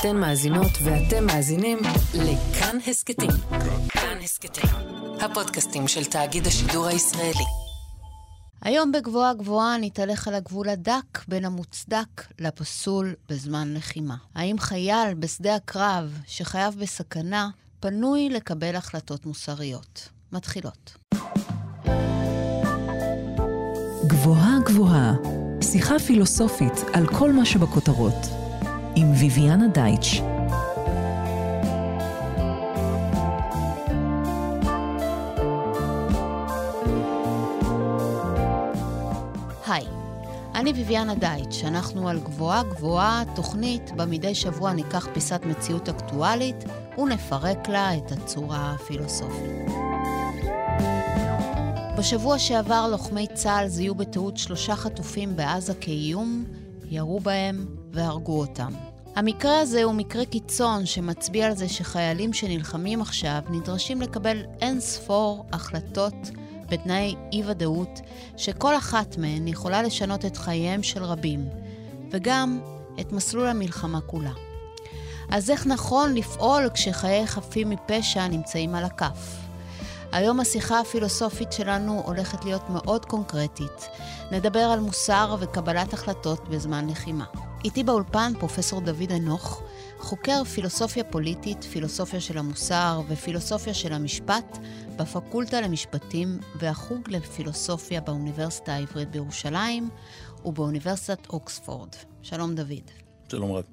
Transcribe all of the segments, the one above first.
אתן מאזינות ואתם מאזינים לכאן הסקטים. כאן הסקטים, הפודקאסטים של תאגיד השידור הישראלי. היום בגבוהה גבוהה נתהלך על הגבול הדק בין המוצדק לפסול בזמן לחימה. האם חייל בשדה הקרב שחייב בסכנה פנוי לקבל החלטות מוסריות? מתחילות. גבוהה גבוהה, שיחה פילוסופית על כל מה שבכותרות, עם ויויאנה דייטש. היי, אני ויויאנה דייטש, אנחנו על גבוהה גבוהה, תוכנית במדי שבוע ניקח פיסת מציאות אקטואלית ונפרק לה את הצורה הפילוסופית. בשבוע שעבר לוחמי צהל זיהו בתיעוד 3 חטופים בעזה כאיום, ירו בהם והרגו אותם. המקרה הזה הוא מקרה קיצון שמצביע על זה שחיילים שנלחמים עכשיו נדרשים לקבל אין ספור החלטות בתנאי אי-ודאות שכל אחת מהן יכולה לשנות את חייהם של רבים וגם את מסלול המלחמה כולה. אז איך נכון לפעול כשחיי חפים מפשע נמצאים על הכף? היום השיחה הפילוסופית שלנו הולכת להיות מאוד קונקרטית. נדבר על מוסר וקבלת החלטות בזמן לחימה. איתי באולפן פרופסור דוד אנוך, חוקר פילוסופיה פוליטית, פילוסופיה של המוסר ופילוסופיה של המשפט בפקולטה למשפטים והחוג לפילוסופיה באוניברסיטה העברית בירושלים ובאוניברסיטת אוקספורד. שלום דוד. שלום רב.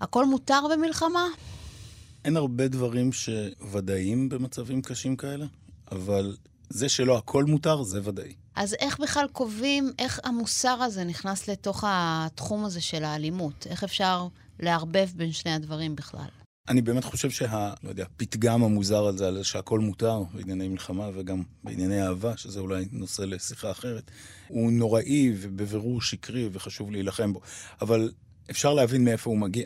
הכל מותר במלחמה? אין הרבה דברים שוודאים במצבים קשים כאלה, אבל זה שלא הכל מותר, זה ודאי. אז איך בכלל קובעים, איך המוסר הזה נכנס לתוך התחום הזה של האלימות? איך אפשר להרבב בין שני הדברים בכלל? אני באמת חושב הפתגם המוזר על זה, שהכל מותר בענייני מלחמה וגם בענייני אהבה, שזה אולי נושא לשיחה אחרת, הוא נוראי ובבירור שקרי וחשוב להילחם בו. אבל אפשר להבין מאיפה הוא מגיע.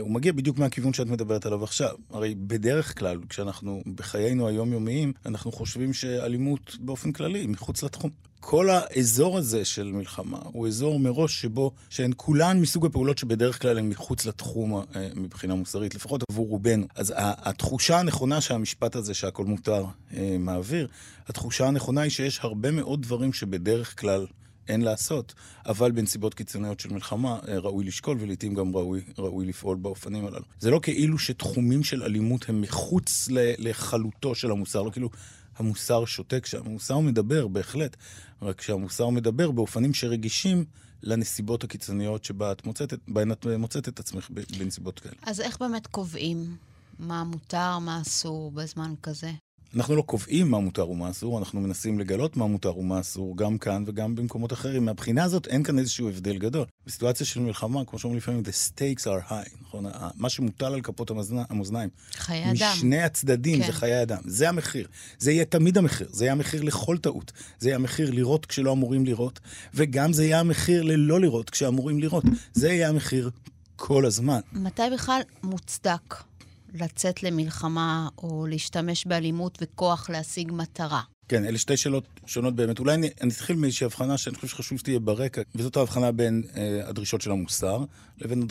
הוא מגיע בדיוק מהכיוון שאת מדברת עליו עכשיו. הרי בדרך כלל, כשאנחנו בחיינו היומיומיים, אנחנו חושבים שאלימות באופן כללי, מחוץ לתחום. כל האזור הזה של מלחמה הוא אזור מראש שבו שהן כולן מסוג הפעולות שבדרך כלל הן מחוץ לתחום מבחינה מוסרית, לפחות עבור רובנו. אז התחושה הנכונה שהמשפט הזה שהכל מותר מעביר, התחושה הנכונה היא שיש הרבה מאוד דברים שבדרך כלל אין לעשות, אבל בנסיבות קיצוניות של מלחמה ראוי לשקול, ולעיתים גם ראוי לפעול באופנים הללו. זה לא כאילו שתחומים של אלימות הם מחוץ לחלוטו של המוסר, לא כאילו המוסר שותק שם. המוסר מדבר בהחלט, רק שהמוסר מדבר באופנים שרגישים לנסיבות הקיצוניות שבהן את מוצאת את עצמך בנסיבות כאלה. אז איך באמת קובעים מה מותר, מה אסור בזמן כזה? אנחנו לא קובעים מה מותר ומה אסור, אנחנו מנסים לגלות מה מותר ומה אסור, גם כאן וגם במקומות אחרים. מהבחינה הזאת אין כאן איזשהו הבדל גדול. בסיטואציה של מלחמה, כמו שאומרים לפעמים, the stakes are high, נכון? מה שמוטל על כפות המאזניים. חיי אדם. משני הצדדים זה חיי אדם. זה המחיר. זה יהיה תמיד המחיר. זה יהיה המחיר לכל טעות. זה יהיה המחיר לראות כשלא אמורים לראות, וגם זה יהיה המחיר ללא לראות כשאמורים לראות. זה יהיה המחיר כל הזמן. מתי בכלל מוצדק לצאת למלחמה או להשתמש באלימות וכוח להשיג מטרה? כן, אלה שתי שאלות שונות באמת. אולי אני אתחיל מאיזושהי הבחנה שאני חושב שחשוב שתהיה ברקע, וזאת ההבחנה בין הדרישות של המוסר לבין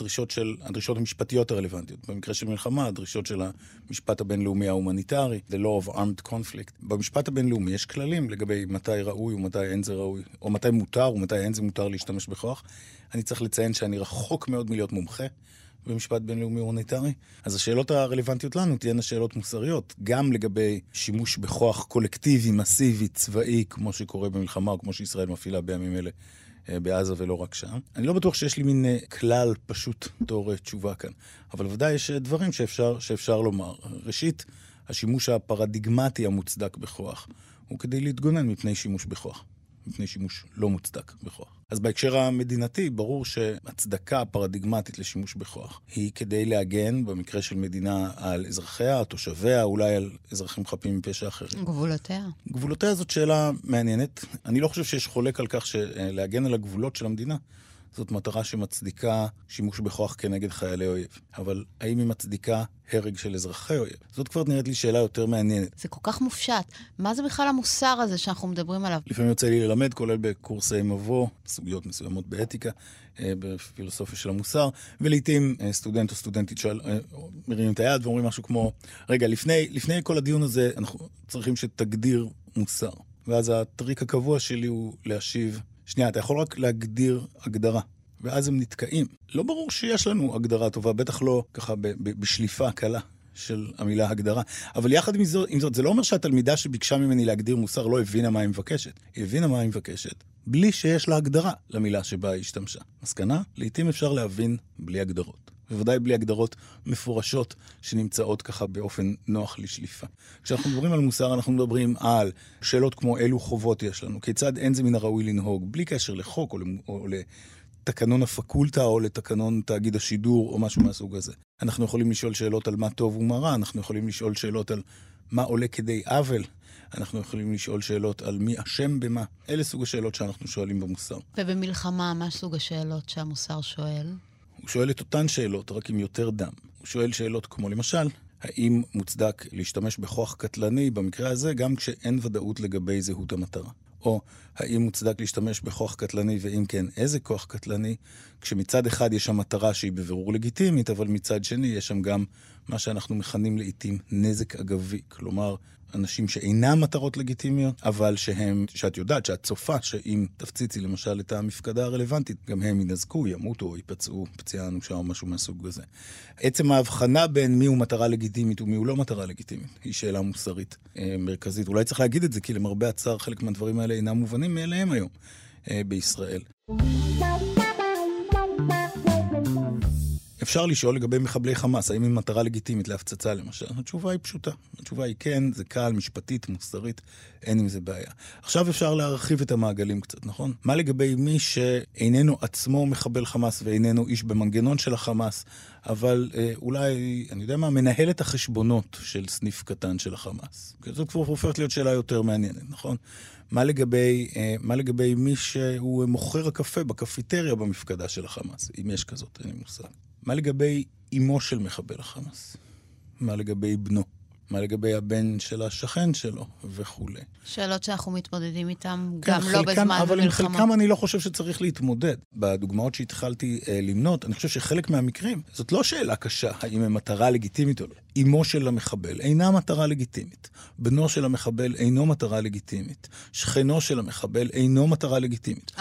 הדרישות המשפטיות הרלוונטיות. במקרה של מלחמה, הדרישות של המשפט הבינלאומי ההומניטרי, the law of armed conflict. במשפט הבינלאומי יש כללים לגבי מתי ראוי ומתי אין זה ראוי, או מתי מותר ומתי אין זה מותר להשתמש בכוח. אני צריך לציין שאני רחוק מאוד מלהיות מומחה במשפט בינלאומי הומניטרי. אז השאלות הרלוונטיות לנו תהיינה שאלות מוסריות, גם לגבי שימוש בכוח קולקטיבי, מסיבי, צבאי, כמו שקורה במלחמה, או כמו שישראל מפעילה בימים אלה בעזה ולא רק שם. אני לא בטוח שיש לי מין כלל פשוט תור תשובה כאן, אבל ודאי יש דברים שאפשר לומר. ראשית, השימוש הפרדיגמטי המוצדק בכוח, הוא כדי להתגונן מפני שימוש בכוח. מפני שימוש לא מוצדק בכוח. אז בהקשר המדינתי, ברור שהצדקה הפרדיגמטית לשימוש בכוח היא כדי להגן, במקרה של מדינה, על אזרחיה, תושביה, אולי על אזרחים חפים מפשע אחרים. גבולותיה. גבולותיה זאת שאלה מעניינת. אני לא חושב שיש חולק על כך שלהגן על הגבולות של המדינה זאת מטרה שמצדיקה שימוש בכוח כנגד חיילי אויב. אבל האם היא מצדיקה הרג של אזרחי אויב? זאת כבר נראית לי שאלה יותר מעניינת. זה כל כך מופשט. מה זה בכלל המוסר הזה שאנחנו מדברים עליו? לפעמים יוצא לי ללמד, כולל בקורסי מבוא, סוגיות מסוימות באתיקה, בפילוסופיה של המוסר, ולעיתים סטודנט או סטודנטית מרימים את היד ואומרים משהו כמו, רגע, לפני כל הדיון הזה אנחנו צריכים שתגדיר מוסר. ואז הטריק הקבוע שלי הוא להשיב, שנייה, אתה יכול רק להגדיר הגדרה, ואז הם נתקעים. לא ברור שיש לנו הגדרה טובה, בטח לא ככה בשליפה קלה של המילה הגדרה, אבל יחד עם זאת, זה לא אומר שהתלמידה שביקשה ממני להגדיר מוסר לא הבינה מה היא מבקשת. היא הבינה מה היא מבקשת, בלי שיש לה הגדרה למילה שבה היא השתמשה. מסקנה, לעתים אפשר להבין בלי הגדרות. בוודאי בלי הגדרות מפורשות שנמצאות ככה באופן נוח לשליפה. כשאנחנו מדברים על מוסר, אנחנו מדברים על שאלות כמו אילו חובות יש לנו, כיצד אין זה מן הראוי לנהוג, בלי קשר לחוק או לתקנון הפקולטה או לתקנון תאגיד השידור או משהו מהסוג הזה. אנחנו יכולים לשאול שאלות על מה טוב ומה רע, אנחנו יכולים לשאול שאלות על מה עולה כדי עוול, אנחנו יכולים לשאול שאלות על מי אשם במה. אלה סוג השאלות שאנחנו שואלים במוסר. ובמלחמה, מה סוג השאלות שהמוסר שואל? הוא שואל את אותן שאלות, רק עם יותר דם. הוא שואל שאלות כמו למשל, האם מוצדק להשתמש בכוח קטלני במקרה הזה גם כשאין ודאות לגבי זהות המטרה? או האם מוצדק להשתמש בכוח קטלני ואם כן איזה כוח קטלני? כשמצד אחד יש שם מטרה שהיא בבירור לגיטימית, אבל מצד שני יש שם גם מה שאנחנו מכנים לעתים נזק אגבי. כלומר, אנשים שאינם מטרות לגיטימיות, אבל שאת יודעת, שאת צופה, שאם תפציצי למשל את המפקדה הרלוונטית, גם הם ינזקו, ימותו או ייפצעו, פציעה אנושה או משהו מהסוג הזה. עצם ההבחנה בין מי הוא מטרה לגיטימית ומי הוא לא מטרה לגיטימית, היא שאלה מוסרית מרכזית. אולי צריך להגיד את זה, כי למרבה הצער חלק מהדברים האלה אינם מובנים מאליהם היום בישראל. אפשר לשאול לגבי מחבלי חמאס, האם היא מטרה לגיטימית להפצצה למשל? התשובה היא פשוטה. התשובה היא כן, זה קל, משפטית, מוסרית, אין עם זה בעיה. עכשיו אפשר להרחיב את המעגלים קצת, נכון? מה לגבי מי שאיננו עצמו מחבל חמאס ואיננו איש במנגנון של החמאס, אבל אולי, אני יודע מה, מנהל את החשבונות של סניף קטן של החמאס. זאת כבר הופכת להיות שאלה יותר מעניינת, נכון? מה לגבי מי שהוא מוכר הקפה בקפיטריה במפקדה של החמאס? אם יש כזאת, אין לי מושג. מה לגבי אמו של מחבל החמאס? מה לגבי בנו? מה לגבי הבן של השכן שלו? וכו'. שאלות שאנחנו מתמודדים איתן גם לא בזמן אבל מלחמה. עם חלקם אני לא חושב שצריך להתמודד. בדוגמאות שהתחלתי למנות, אני חושב שחלק מהמקרים, זאת לא שאלה קשה, האם הם מטרה לגיטימית או לא. אמו של המחבל אינה מטרה לגיטימית. בנו של המחבל אינו מטרה לגיטימית. שכנו של המחבל אינו מטרה לגיטימית.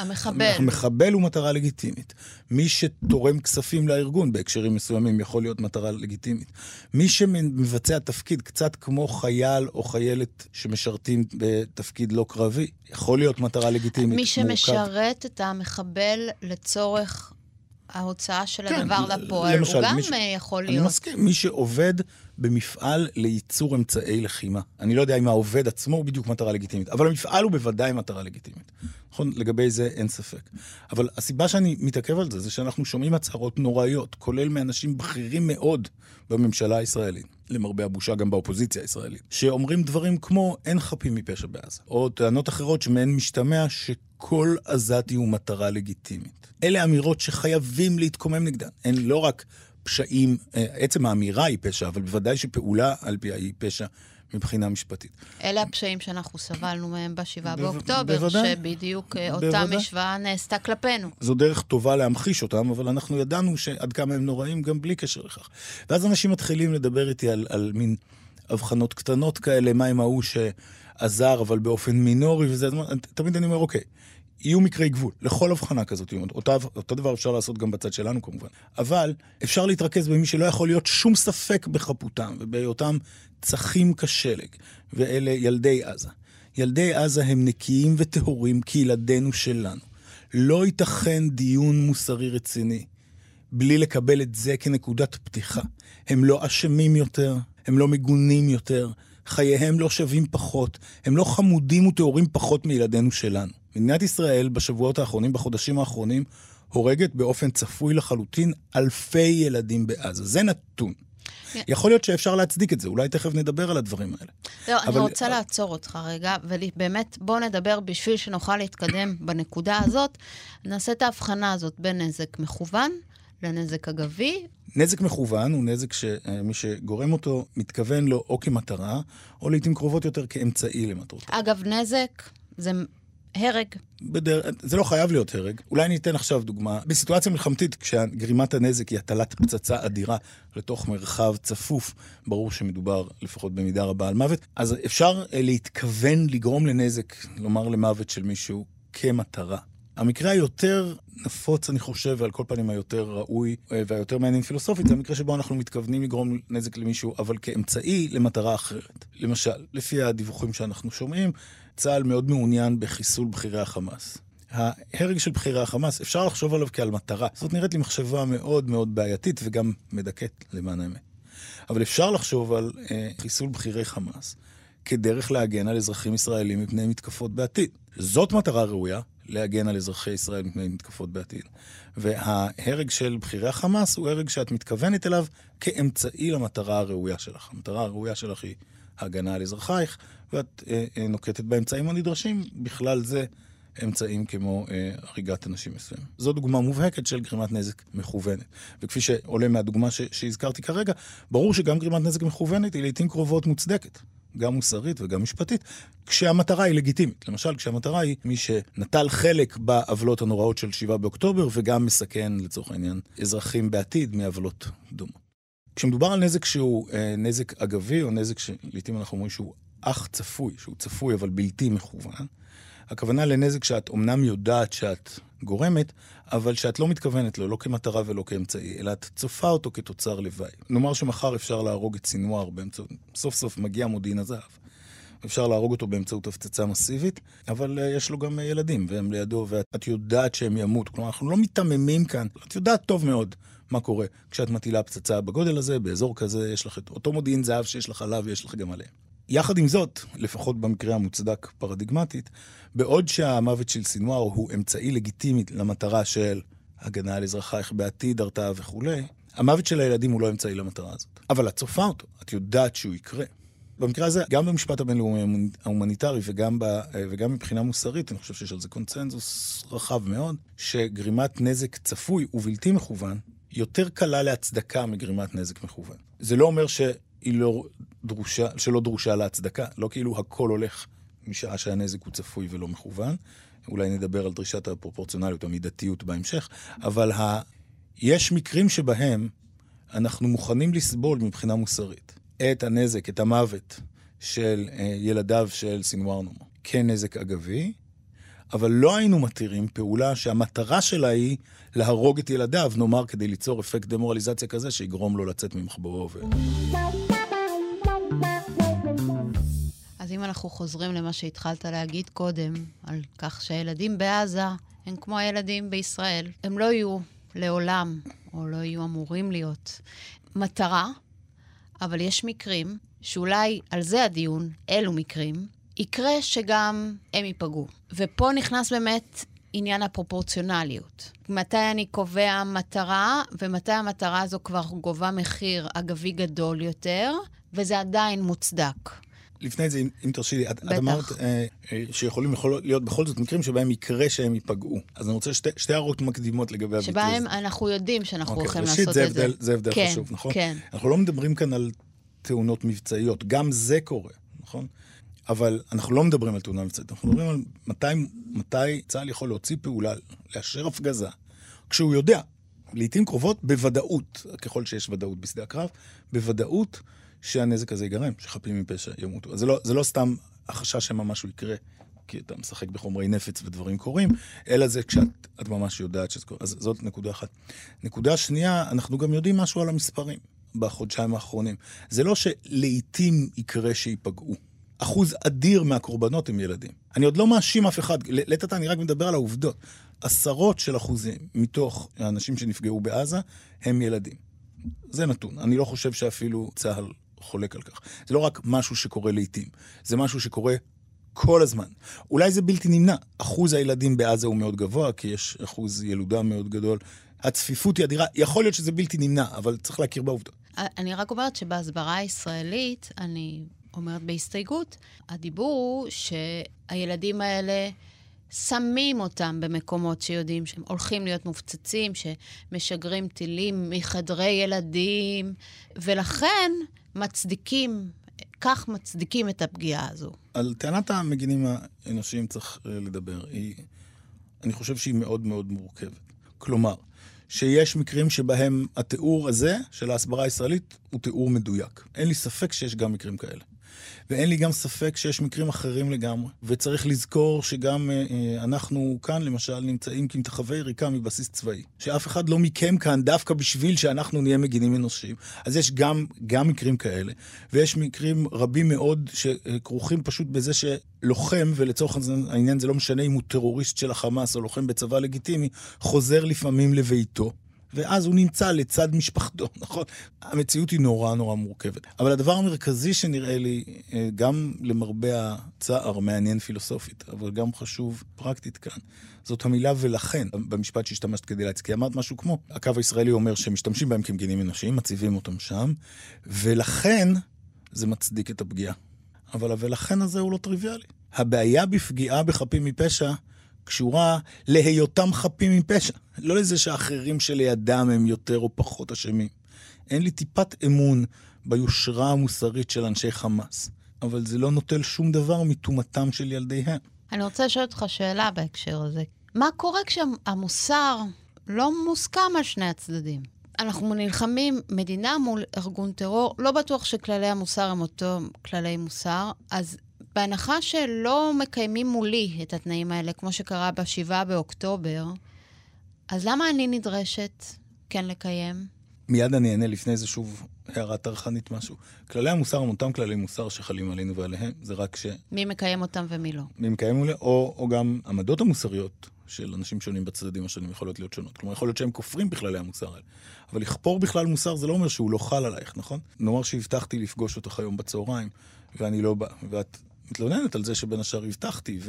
המחבל הוא מטרה לגיטימית. מי שתורם כספים לארגון בהקשרים מסוימים יכול להיות מטרה לגיטימית. מי שמבצע תפקיד קצת כמו חייל או חיילת שמשרתים בתפקיד לא קרבי, יכול להיות מטרה לגיטימית. מי שמשרת את המחבל לצורך ההוצאה של הדבר לפועל, הוא גם יכול להיות. אני מסכים, מי שעובד במפעל לייצור אמצעי לחימה. אני לא יודע אם העובד עצמו הוא בדיוק מטרה לגיטימית, אבל המפעל הוא בוודאי מטרה לגיטימית. נכון, לגבי זה אין ספק. אבל הסיבה שאני מתעכב על זה, זה שאנחנו שומעים הצהרות נוראיות, כולל מאנשים בכירים מאוד בממשלה הישראלית, למרבה הבושה גם באופוזיציה הישראלית, שאומרים דברים כמו אין חפים מפשע בעזה, או טענות אחרות שמהן משתמע שכל עזתי הוא מטרה לגיטימית. אלה אמירות שחייבים להתקומם נגדן. הן לא רק פשעים, עצם האמירה היא פשע, אבל בוודאי שפעולה על פיה היא פשע מבחינה משפטית. אלה הפשעים שאנחנו סבלנו מהם בשבעה באוקטובר, שבדיוק אותה משוואה נעשתה כלפינו. זו דרך טובה להמחיש אותם, אבל אנחנו ידענו שעד כמה הם נוראים גם בלי קשר לכך. ואז אנשים מתחילים לדבר איתי על מין הבחנות קטנות כאלה, מה עם ההוא שעזר, אבל באופן מינורי, וזה תמיד אני אומר, אוקיי, יהיו מקרי גבול, לכל הבחנה כזאת. אותו דבר אפשר לעשות גם בצד שלנו כמובן. אבל אפשר להתרכז במי שלא יכול להיות שום ספק בחפותם, ובהיותם צחים כשלג, ואלה ילדי עזה. ילדי עזה הם נקיים וטהורים כילדינו שלנו. לא ייתכן דיון מוסרי רציני, בלי לקבל את זה כנקודת פתיחה. הם לא אשמים יותר, הם לא מגונים יותר, חייהם לא שווים פחות, הם לא חמודים וטהורים פחות מילדינו שלנו. מדינת ישראל בשבועות האחרונים, בחודשים האחרונים, הורגת באופן צפוי לחלוטין אלפי ילדים בעזה. זה נתון. יכול להיות שאפשר להצדיק את זה, אולי תכף נדבר על הדברים האלה. לא, אני רוצה לעצור אותך רגע, ובאמת בוא נדבר בשביל שנוכל להתקדם בנקודה הזאת, נעשה את ההבחנה הזאת בין נזק מכוון לנזק אגבי. נזק מכוון הוא נזק שמי שגורם אותו מתכוון לו או כמטרה, או לעתים קרובות יותר כאמצעי למטרות. אגב, נזק זה הרג. זה לא חייב להיות הרג. אולי ניתן עכשיו דוגמה. בסיטואציה מלחמתית, כשגרימת הנזק היא הטלת פצצה אדירה לתוך מרחב צפוף, ברור שמדובר לפחות במידה רבה על מוות, אז אפשר להתכוון לגרום לנזק, לומר למוות של מישהו, כמטרה. המקרה היותר נפוץ, אני חושב, ועל כל פנים היותר ראוי והיותר מעניין פילוסופית, זה המקרה שבו אנחנו מתכוונים לגרום נזק למישהו, אבל כאמצעי למטרה אחרת. למשל, לפי הדיווחים שאנחנו שומעים, צה"ל מאוד מעוניין בחיסול בחירי החמאס. ההרג של בחירי החמאס, אפשר לחשוב עליו כעל מטרה. זאת נראית לי מחשבה מאוד מאוד בעייתית וגם מדכאת למען האמת. אבל אפשר לחשוב על חיסול בחירי חמאס כדרך להגן על אזרחים ישראלים מפני מתקפות בעתיד. זאת מטרה ראויה, להגן על אזרחי ישראל מפני מתקפות בעתיד. וההרג של בחירי החמאס הוא הרג שאת מתכוונת אליו כאמצעי למטרה הראויה שלך. המטרה הראויה שלך היא הגנה על אזרחייך, ואת נוקטת באמצעים הנדרשים, בכלל זה אמצעים כמו הריגת אנשים מסוימים. זו דוגמה מובהקת של גרימת נזק מכוונת. וכפי שעולה מהדוגמה שהזכרתי כרגע, ברור שגם גרימת נזק מכוונת היא לעתים קרובות מוצדקת. גם מוסרית וגם משפטית, כשהמטרה היא לגיטימית. למשל, כשהמטרה היא מי שנטל חלק בעוולות הנוראות של 7 באוקטובר, וגם מסכן, לצורך העניין, אזרחים בעתיד מעוולות דומות. כשמדובר על נזק שהוא נזק אגבי, או נזק שלעיתים אנחנו אומרים שהוא אך צפוי, שהוא צפוי אבל בלתי מכוון, הכוונה לנזק שאת אומנם יודעת שאת גורמת, אבל שאת לא מתכוונת לו, לא כמטרה ולא כאמצעי, אלא את צופה אותו כתוצר לוואי. נאמר שמחר אפשר להרוג את סינואר באמצעות, סוף סוף מגיע מודיעין הזהב. אפשר להרוג אותו באמצעות הפצצה מסיבית, אבל יש לו גם ילדים, והם לידו, ואת יודעת שהם ימות. כלומר, אנחנו לא מתממים כאן. את יודעת טוב מאוד מה קורה. כשאת מטילה פצצה בגודל הזה, באזור כזה, יש לך את אותו מודיעין זהב שיש לך עליו ויש לך גם עליהם. יחד עם זאת, לפחות במקרה המוצדק פרדיגמטית, בעוד שהמוות של סינואר הוא אמצעי לגיטימי למטרה של הגנה על אזרחייך בעתיד, הרתעה וכו', המוות של הילדים הוא לא אמצעי למטרה הזאת. אבל את צופה אותו, את יודעת שהוא יקרה. במקרה הזה, גם במשפט הבינלאומי ההומניטרי וגם מבחינה מוסרית, אני חושב שיש על זה קונצנזוס רחב מאוד, שגרימת נזק צפוי ובלתי מכוון, יותר קלה להצדקה מגרימת נזק מכוון. זה לא אומר שלא דרושה להצדקה, לא כאילו הכל הולך משעה שהנזק הוא צפוי ולא מכוון, אולי נדבר על דרישת הפרופורציונליות, המידתיות בהמשך, אבל יש מקרים שבהם אנחנו מוכנים לסבול מבחינה מוסרית את הנזק, את המוות של ילדיו של סינואר נאמר, כנזק אגבי, אבל לא היינו מתירים פעולה שהמטרה שלה היא להרוג את ילדיו, נאמר כדי ליצור אפקט דמורליזציה כזה שיגרום לו לצאת ממחבואו אז אם אנחנו חוזרים למה שהתחלת להגיד קודם, על כך שהילדים בעזה הם כמו הילדים בישראל, הם לא יהיו לעולם, או לא יהיו אמורים להיות מטרה, אבל יש מקרים, שאולי על זה הדיון, אלו מקרים, יקרה שגם הם ייפגעו. ופה נכנס באמת עניין הפרופורציונליות. מתי אני קובע מטרה, ומתי המטרה הזו כבר גובה מחיר אגבי גדול יותר, וזה עדיין מוצדק. לפני זה, אם תרשי לי, את אמרת שיכולים להיות בכל זאת מקרים שבהם יקרה שהם ייפגעו. אז אני רוצה שתי הערות מקדימות לגבי הביטוי. שבהם אנחנו יודעים שאנחנו הולכים לעשות את זה. זה הבדל חשוב, נכון? אנחנו לא מדברים כאן על תאונות מבצעיות. גם זה קורה, נכון? אבל אנחנו לא מדברים על תאונה מבצעית. אנחנו מדברים על מתי צה"ל יכול להוציא פעולה, לאשר הפגזה, כשהוא יודע, לעתים קרובות, בוודאות, ככל שיש ודאות בשדה הקרב, בוודאות שהנזק הזה ייגרם, שחפים מפשע ימותו. אז זה לא סתם החשש שממשהו יקרה, כי אתה משחק בחומרי נפץ ודברים קורים, אלא זה כשאת ממש יודעת שזה קורה. אז זאת נקודה אחת. נקודה שנייה, אנחנו גם יודעים משהו על המספרים בחודשיים האחרונים. זה לא שלעיתים יקרה שיפגעו. אחוז אדיר מהקורבנות הם ילדים. אני עוד לא מאשים אף אחד, לתת אני רק מדבר על העובדות. עשרות של אחוזים מתוך האנשים שנפגעו בעזה הם ילדים. זה נתון. אני לא חושב שאפילו צה"ל חולק על כך. זה לא רק משהו שקורה לעתים, זה משהו שקורה כל הזמן. אולי זה בלתי נמנע. אחוז הילדים בעזה הוא מאוד גבוה, כי יש אחוז ילודה מאוד גדול. הצפיפות היא אדירה. יכול להיות שזה בלתי נמנע, אבל צריך להכיר בעובדות. אני רק אומרת שבהסברה הישראלית, אני אומרת בהסתייגות, הדיבור הוא שהילדים האלה שמים אותם במקומות שיודעים שהם הולכים להיות מופצצים, שמשגרים טילים מחדרי ילדים, ולכן מצדיקים, כך מצדיקים את הפגיעה הזו. על טענת המגינים האנושיים צריך לדבר. אני חושב שהיא מאוד מאוד מורכבת. כלומר, שיש מקרים שבהם התיאור הזה של ההסברה הישראלית הוא תיאור מדויק. אין לי ספק שיש גם מקרים כאלה. ואין לי גם ספק שיש מקרים אחרים לגמרי. וצריך לזכור שגם אנחנו כאן, למשל, נמצאים כמתחווי ריקה מבסיס צבאי. שאף אחד לא מכם כאן דווקא בשביל שאנחנו נהיה מגינים אנושיים. אז יש גם מקרים כאלה. ויש מקרים רבים מאוד שכרוכים פשוט בזה שלוחם, ולצורך העניין זה לא משנה אם הוא טרוריסט של החמאס או לוחם בצבא לגיטימי, חוזר לפעמים לביתו. ואז הוא נמצא לצד משפחתו, נכון? המציאות היא נורא נורא מורכבת. אבל הדבר המרכזי שנראה לי, גם למרבה הצער, מעניין פילוסופית, אבל גם חשוב פרקטית כאן, זאת המילה ולכן, במשפט שהשתמשת כדי להציג, כי אמרת משהו כמו, הקו הישראלי אומר שמשתמשים בהם כמגינים אנושיים, מציבים אותם שם, ולכן זה מצדיק את הפגיעה. אבל ה"ולכן" הזה הוא לא טריוויאלי. הבעיה בפגיעה בחפים מפשע, קשורה להיותם חפים מפשע. לא לזה שהאחרים שלידם הם יותר או פחות אשמים. אין לי טיפת אמון ביושרה המוסרית של אנשי חמאס, אבל זה לא נוטל שום דבר מתומתם של ילדיהם. אני רוצה לשאול אותך שאלה בהקשר הזה. מה קורה כשהמוסר לא מוסכם על שני הצדדים? אנחנו נלחמים מדינה מול ארגון טרור, לא בטוח שכללי המוסר הם אותו כללי מוסר, אז בהנחה שלא מקיימים מולי את התנאים האלה, כמו שקרה ב7 באוקטובר, אז למה אני נדרשת כן לקיים? מיד אני אענה לפני זה שוב הערה טרחנית משהו. כללי המוסר הם אותם כללי מוסר שחלים עלינו ועליהם, זה רק ש... מי מקיים אותם ומי לא. מי מקיים אותם, או גם עמדות המוסריות של אנשים שונים בצדדים השונים יכולות להיות שונות. כלומר, יכול להיות שהם כופרים בכללי המוסר האלה. אבל לכפור בכלל מוסר זה לא אומר שהוא לא חל עלייך, נכון? נאמר שהבטחתי לפגוש אותך היום בצהריים, ואני לא בא, ואת... מתלוננת על זה שבין השאר הבטחתי,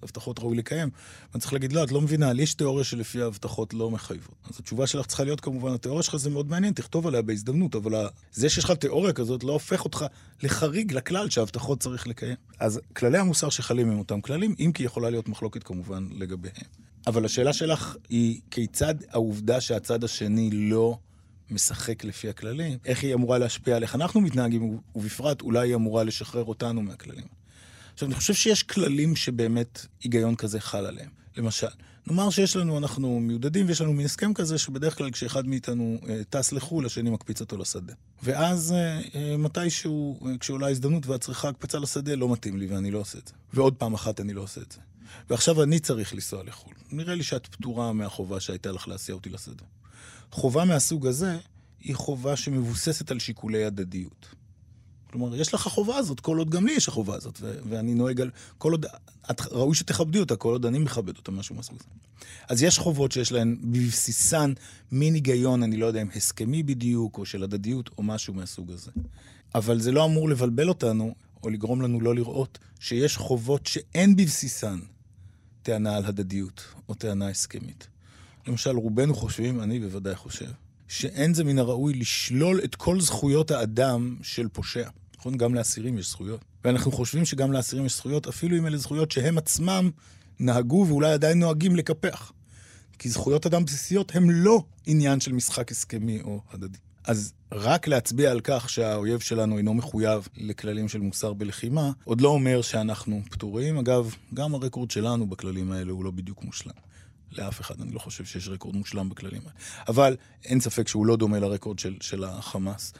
והבטחות ראוי לקיים. ואני צריך להגיד, לא, את לא מבינה, יש תיאוריה שלפי ההבטחות לא מחייבות. אז התשובה שלך צריכה להיות, כמובן, התיאוריה שלך זה מאוד מעניין, תכתוב עליה בהזדמנות, אבל זה שיש לך תיאוריה כזאת לא הופך אותך לחריג לכלל שההבטחות צריך לקיים. אז כללי המוסר שחלים הם אותם כללים, אם כי יכולה להיות מחלוקת, כמובן, לגביהם. אבל השאלה שלך היא כיצד העובדה שהצד השני לא משחק לפי הכללים, איך היא אמורה להשפיע על איך אנחנו מתנהגים, ובפרט, אולי היא אמורה לשחרר אותנו מהכללים. עכשיו, אני חושב שיש כללים שבאמת היגיון כזה חל עליהם. למשל, נאמר שיש לנו, אנחנו מיודדים, ויש לנו מין הסכם כזה שבדרך כלל כשאחד מאיתנו טס לחול, השני מקפיץ אותו לשדה. ואז מתישהו, כשעולה הזדמנות והצריכה הקפצה לשדה, לא מתאים לי ואני לא עושה את זה. ועוד פעם אחת אני לא עושה את זה. ועכשיו אני צריך לנסוע לחול. נראה לי שאת פטורה מהחובה שהייתה לך להסיע אותי לשדה. חובה מהסוג הזה היא חובה שמבוססת על שיקולי הדדיות. כלומר, יש לך החובה הזאת, כל עוד גם לי יש החובה הזאת, ואני נוהג על... כל עוד... את ראוי שתכבדי אותה, כל עוד אני מכבד אותה, משהו מסוג זה. אז יש חובות שיש להן בבסיסן מין היגיון, אני לא יודע אם הסכמי בדיוק, או של הדדיות, או משהו מהסוג הזה. אבל זה לא אמור לבלבל אותנו, או לגרום לנו לא לראות, שיש חובות שאין בבסיסן טענה על הדדיות, או טענה הסכמית. למשל, רובנו חושבים, אני בוודאי חושב, שאין זה מן הראוי לשלול את כל זכויות האדם של פושע. נכון? גם לאסירים יש זכויות. ואנחנו חושבים שגם לאסירים יש זכויות, אפילו אם אלה זכויות שהם עצמם נהגו ואולי עדיין נוהגים לקפח. כי זכויות אדם בסיסיות הם לא עניין של משחק הסכמי או הדדי. אז רק להצביע על כך שהאויב שלנו אינו מחויב לכללים של מוסר בלחימה, עוד לא אומר שאנחנו פטורים. אגב, גם הרקורד שלנו בכללים האלה הוא לא בדיוק מושלם. לאף אחד, אני לא חושב שיש רקורד מושלם בכללים. אבל אין ספק שהוא לא דומה לרקורד של החמאס,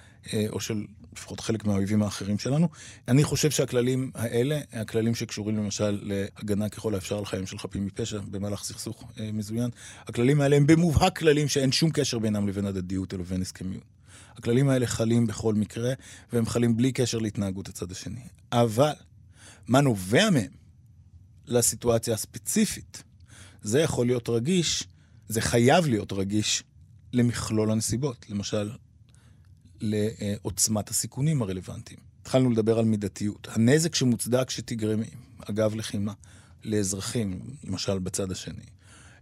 או של לפחות חלק מהאויבים האחרים שלנו. אני חושב שהכללים האלה, הכללים שקשורים למשל להגנה ככל האפשר על חיים של חפים מפשע, במהלך סכסוך מזוין, הכללים האלה הם במובהק כללים שאין שום קשר בינם לבין הדדיות או לבין הסכמיות. הכללים האלה חלים בכל מקרה, והם חלים בלי קשר להתנהגות הצד השני. אבל מה נובע מהם לסיטואציה הספציפית? זה יכול להיות רגיש, זה חייב להיות רגיש למכלול הנסיבות, למשל לעוצמת הסיכונים הרלוונטיים. התחלנו לדבר על מידתיות. הנזק שמוצדק שתגרם, אגב לחימה, לאזרחים, למשל בצד השני,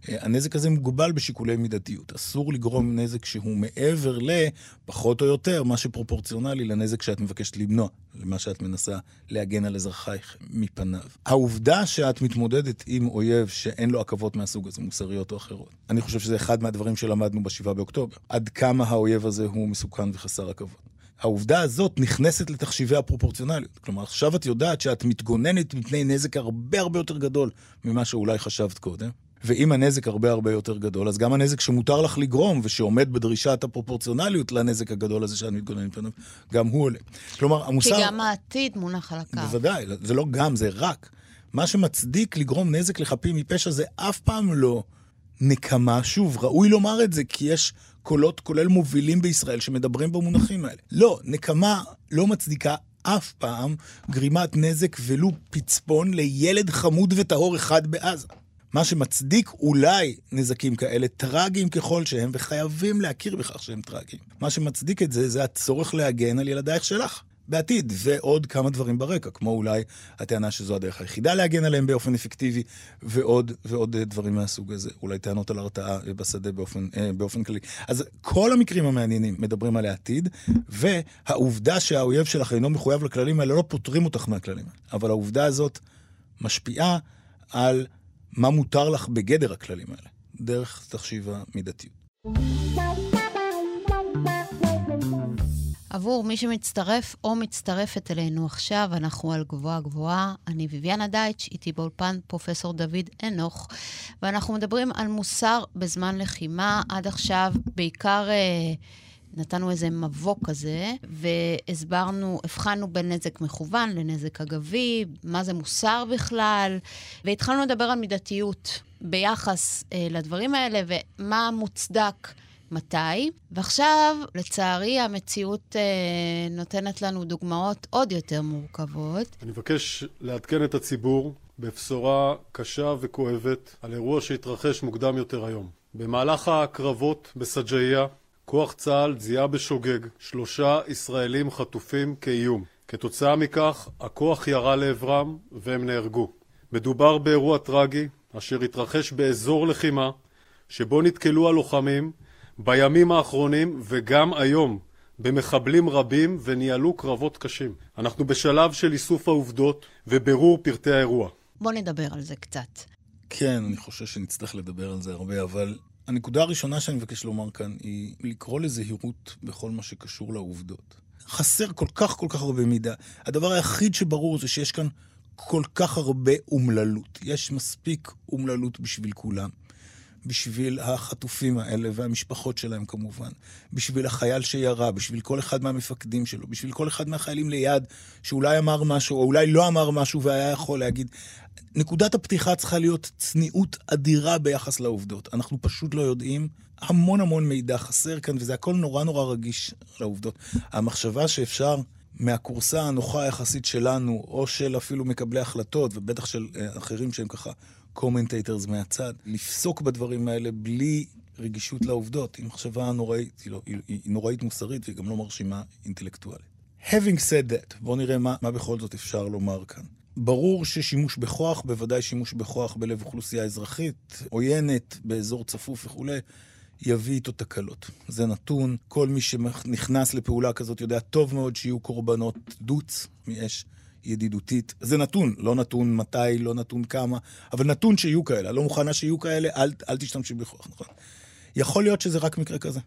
הנזק הזה מוגבל בשיקולי מידתיות. אסור לגרום נזק שהוא מעבר לפחות או יותר, מה שפרופורציונלי לנזק שאת מבקשת למנוע, למה שאת מנסה להגן על אזרחייך מפניו. העובדה שאת מתמודדת עם אויב שאין לו עקבות מהסוג הזה, מוסריות או אחרות, אני חושב שזה אחד מהדברים שלמדנו ב-7 באוקטובר. עד כמה האויב הזה הוא מסוכן וחסר עקבות. העובדה הזאת נכנסת לתחשיבי הפרופורציונליות. כלומר, עכשיו את יודעת שאת מתגוננת מפני נזק הרבה הרבה יותר גדול ממה שאולי חשבת קודם. ואם הנזק הרבה הרבה יותר גדול, אז גם הנזק שמותר לך לגרום ושעומד בדרישת הפרופורציונליות לנזק הגדול הזה שאני מתגונן מפניו, גם הוא עולה. כלומר, המוסר... כי גם העתיד מונח על הקו. בוודאי, זה לא גם, זה רק. מה שמצדיק לגרום נזק לחפים מפשע זה אף פעם לא נקמה. שוב, ראוי לומר את זה, כי יש קולות, כולל מובילים בישראל, שמדברים במונחים האלה. לא, נקמה לא מצדיקה אף פעם גרימת נזק ולו פצפון לילד חמוד וטהור אחד בעזה. מה שמצדיק אולי נזקים כאלה, טרגיים ככל שהם, וחייבים להכיר בכך שהם טרגיים. מה שמצדיק את זה, זה הצורך להגן על ילדייך שלך בעתיד, ועוד כמה דברים ברקע, כמו אולי הטענה שזו הדרך היחידה להגן עליהם באופן אפקטיבי, ועוד דברים מהסוג הזה, אולי טענות על הרתעה בשדה באופן כללי. אז כל המקרים המעניינים מדברים על העתיד, והעובדה שהאויב שלך אינו מחויב לכללים האלה, לא פותרים אותך מהכללים, אבל העובדה הזאת משפיעה על מה מותר לך בגדר הכללים האלה, דרך תחשיב המידתיות. עבור מי שמצטרף או מצטרפת אלינו עכשיו, אנחנו על גבוהה גבוהה. אני ויביאנה דייטש, איתי באולפן פרופסור דוד אנוך, ואנחנו מדברים על מוסר בזמן לחימה. עד עכשיו בעיקר נתנו איזה מבוא כזה, והסברנו, הבחנו בין נזק מכוון לנזק אגבי, מה זה מוסר בכלל, והתחלנו לדבר על מידתיות ביחס לדברים האלה, ומה מוצדק מתי. ועכשיו, לצערי, המציאות נותנת לנו דוגמאות עוד יותר מורכבות. אני מבקש לעדכן את הציבור בבשורה קשה וכואבת על אירוע שהתרחש מוקדם יותר היום. במהלך הקרבות בסג'איה, כוח צה"ל זיהה בשוגג 3 ישראלים חטופים כאיום. כתוצאה מכך, הכוח ירה לעברם והם נהרגו. מדובר באירוע טרגי אשר התרחש באזור לחימה, שבו נתקלו הלוחמים בימים האחרונים וגם היום במחבלים רבים וניהלו קרבות קשים. אנחנו בשלב של איסוף העובדות ובירור פרטי האירוע. בוא נדבר על זה קצת. כן, אני חושב שנצטרך לדבר על זה הרבה, אבל הנקודה הראשונה שאני מבקש לומר כאן היא לקרוא לזהירות בכל מה שקשור לעובדות. חסר כל כך הרבה מידע. הדבר היחיד שברור זה שיש כאן כל כך הרבה אומללות. יש מספיק אומללות בשביל כולם. בשביל החטופים האלה והמשפחות שלהם כמובן, בשביל החייל שירה, בשביל כל אחד מהמפקדים שלו, בשביל כל אחד מהחיילים ליד, שאולי אמר משהו או אולי לא אמר משהו והיה יכול להגיד. נקודת הפתיחה צריכה להיות צניעות אדירה ביחס לעובדות. אנחנו פשוט לא יודעים, המון מידע חסר כאן, וזה הכל נורא רגיש לעובדות. המחשבה שאפשר מהקורסה הנוחה היחסית שלנו, או של אפילו מקבלי החלטות, ובטח של אחרים שהם ככה, קומנטייטרס מהצד, לפסוק בדברים האלה בלי רגישות לעובדות. היא מחשבה נוראית, היא נוראית מוסרית, והיא גם לא מרשימה אינטלקטואלית. Having said that, בואו נראה מה בכל זאת אפשר לומר כאן. ברור ששימוש בכוח, בוודאי שימוש בכוח בלב אוכלוסייה אזרחית, עוינת באזור צפוף וכו', יביא איתו תקלות. זה נתון. כל מי שנכנס לפעולה כזאת יודע טוב מאוד שיהיו קורבנות דוץ מאש ידידותית. זה נתון, לא נתון מתי, לא נתון כמה, אבל נתון שיהיו כאלה. לא מוכנה שיהיו כאלה, אל תשתמשי בכוח, נכון? יכול להיות שזה רק מקרה כזה.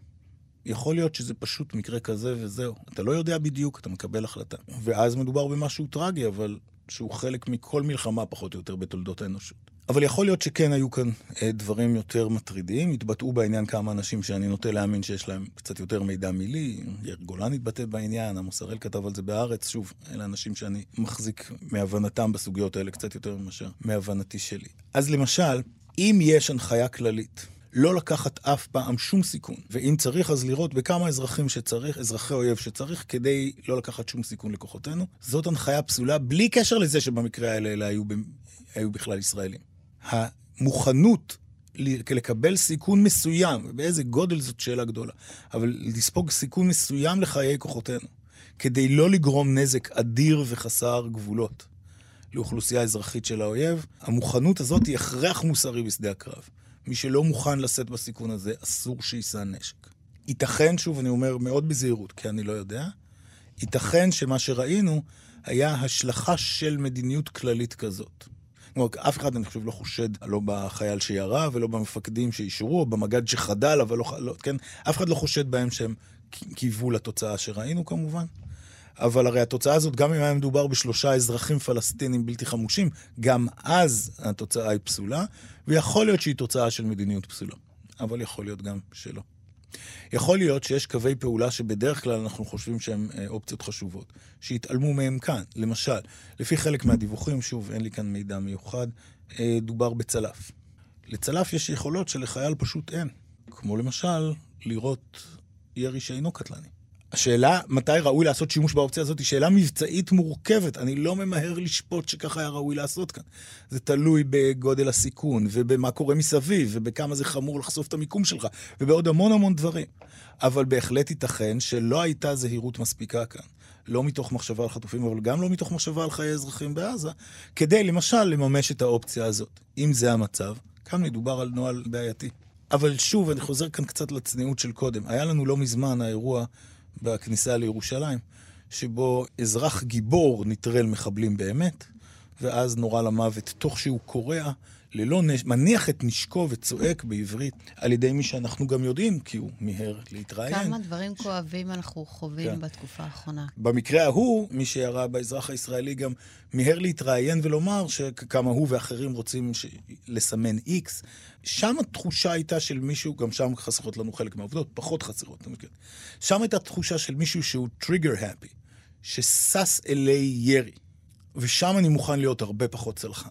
יכול להיות שזה פשוט מקרה כזה וזהו. אתה לא יודע בדיוק, אתה מקבל החלטה. ואז מדובר במשהו טרגי, אבל שהוא חלק מכל מלחמה פחות או יותר בתולדות האנושות. אבל יכול להיות שכן היו כאן דברים יותר מטרידים, התבטאו בעניין כמה אנשים שאני נוטה להאמין שיש להם קצת יותר מידע מילי, יר גולן התבטא בעניין, המוסרל כתב על זה בארץ, שוב, אלה אנשים שאני מחזיק מהבנתם בסוגיות האלה קצת יותר מאשר מהבנתי שלי. אז למשל, אם יש הנחיה כללית, לא לקחת אף פעם שום סיכון, ואם צריך אז לראות בכמה אזרחים שצריך, אזרחי אויב שצריך, כדי לא לקחת שום סיכון לכוחותינו, זאת הנחיה פסולה, בלי קשר לזה שבמקרה האלה היו בכלל ישראלים. המוכנות לקבל סיכון מסוים, באיזה גודל זאת שאלה גדולה, אבל לספוג סיכון מסוים לחיי כוחותינו, כדי לא לגרום נזק אדיר וחסר גבולות לאוכלוסייה האזרחית של האויב, המוכנות הזאת היא הכרח מוסרי בשדה הקרב. מי שלא מוכן לשאת בסיכון הזה, אסור שיישא נשק. ייתכן, שוב, אני אומר מאוד בזהירות, כי אני לא יודע, ייתכן שמה שראינו היה השלכה של מדיניות כללית כזאת. אף אחד, אני חושב, לא חושד, לא בחייל שירה, ולא במפקדים שישרו, או במגד שחדל, אבל לא, כן? אף אחד לא חושד בהם שהם קיוו לתוצאה שראינו, כמובן. אבל הרי התוצאה הזאת, גם אם היה מדובר בשלושה אזרחים פלסטינים בלתי חמושים, גם אז התוצאה היא פסולה, ויכול להיות שהיא תוצאה של מדיניות פסולה. אבל יכול להיות גם שלא. יכול להיות שיש קווי פעולה שבדרך כלל אנחנו חושבים שהן אופציות חשובות, שהתעלמו מהם כאן. למשל, לפי חלק מהדיווחים, שוב, אין לי כאן מידע מיוחד, דובר בצלף. לצלף יש יכולות שלחייל פשוט אין. כמו למשל, לראות ירי שאינו קטלני. השאלה מתי ראוי לעשות שימוש באופציה הזאת היא שאלה מבצעית מורכבת. אני לא ממהר לשפוט שככה היה ראוי לעשות כאן. זה תלוי בגודל הסיכון, ובמה קורה מסביב, ובכמה זה חמור לחשוף את המיקום שלך, ובעוד המון המון דברים. אבל בהחלט ייתכן שלא הייתה זהירות מספיקה כאן. לא מתוך מחשבה על חטופים, אבל גם לא מתוך מחשבה על חיי אזרחים בעזה, כדי למשל לממש את האופציה הזאת. אם זה המצב, כאן מדובר על נועל בעייתי. אבל שוב, אני חוזר כאן קצת לצניעות של קודם. היה לנו לא מזמן האירוע בכניסה לירושלים, שבו אזרח גיבור נטרל מחבלים באמת, ואז נורא למוות, תוך שהוא קורע, מניח את נשקו וצועק בעברית, על ידי מי שאנחנו גם יודעים, כי הוא מיהר להתראיין. כמה דברים כואבים אנחנו חווים כן. בתקופה האחרונה. במקרה ההוא, מי שירה באזרח הישראלי גם מיהר להתראיין ולומר, שכמה הוא ואחרים רוצים לסמן איקס, שם התחושה הייתה של מישהו, גם שם חסרות לנו חלק מהעובדות, פחות חסרות. שם הייתה תחושה של מישהו שהוא טריגר הפי, שסס אלי ירי, ושם אני מוכן להיות הרבה פחות סלחן.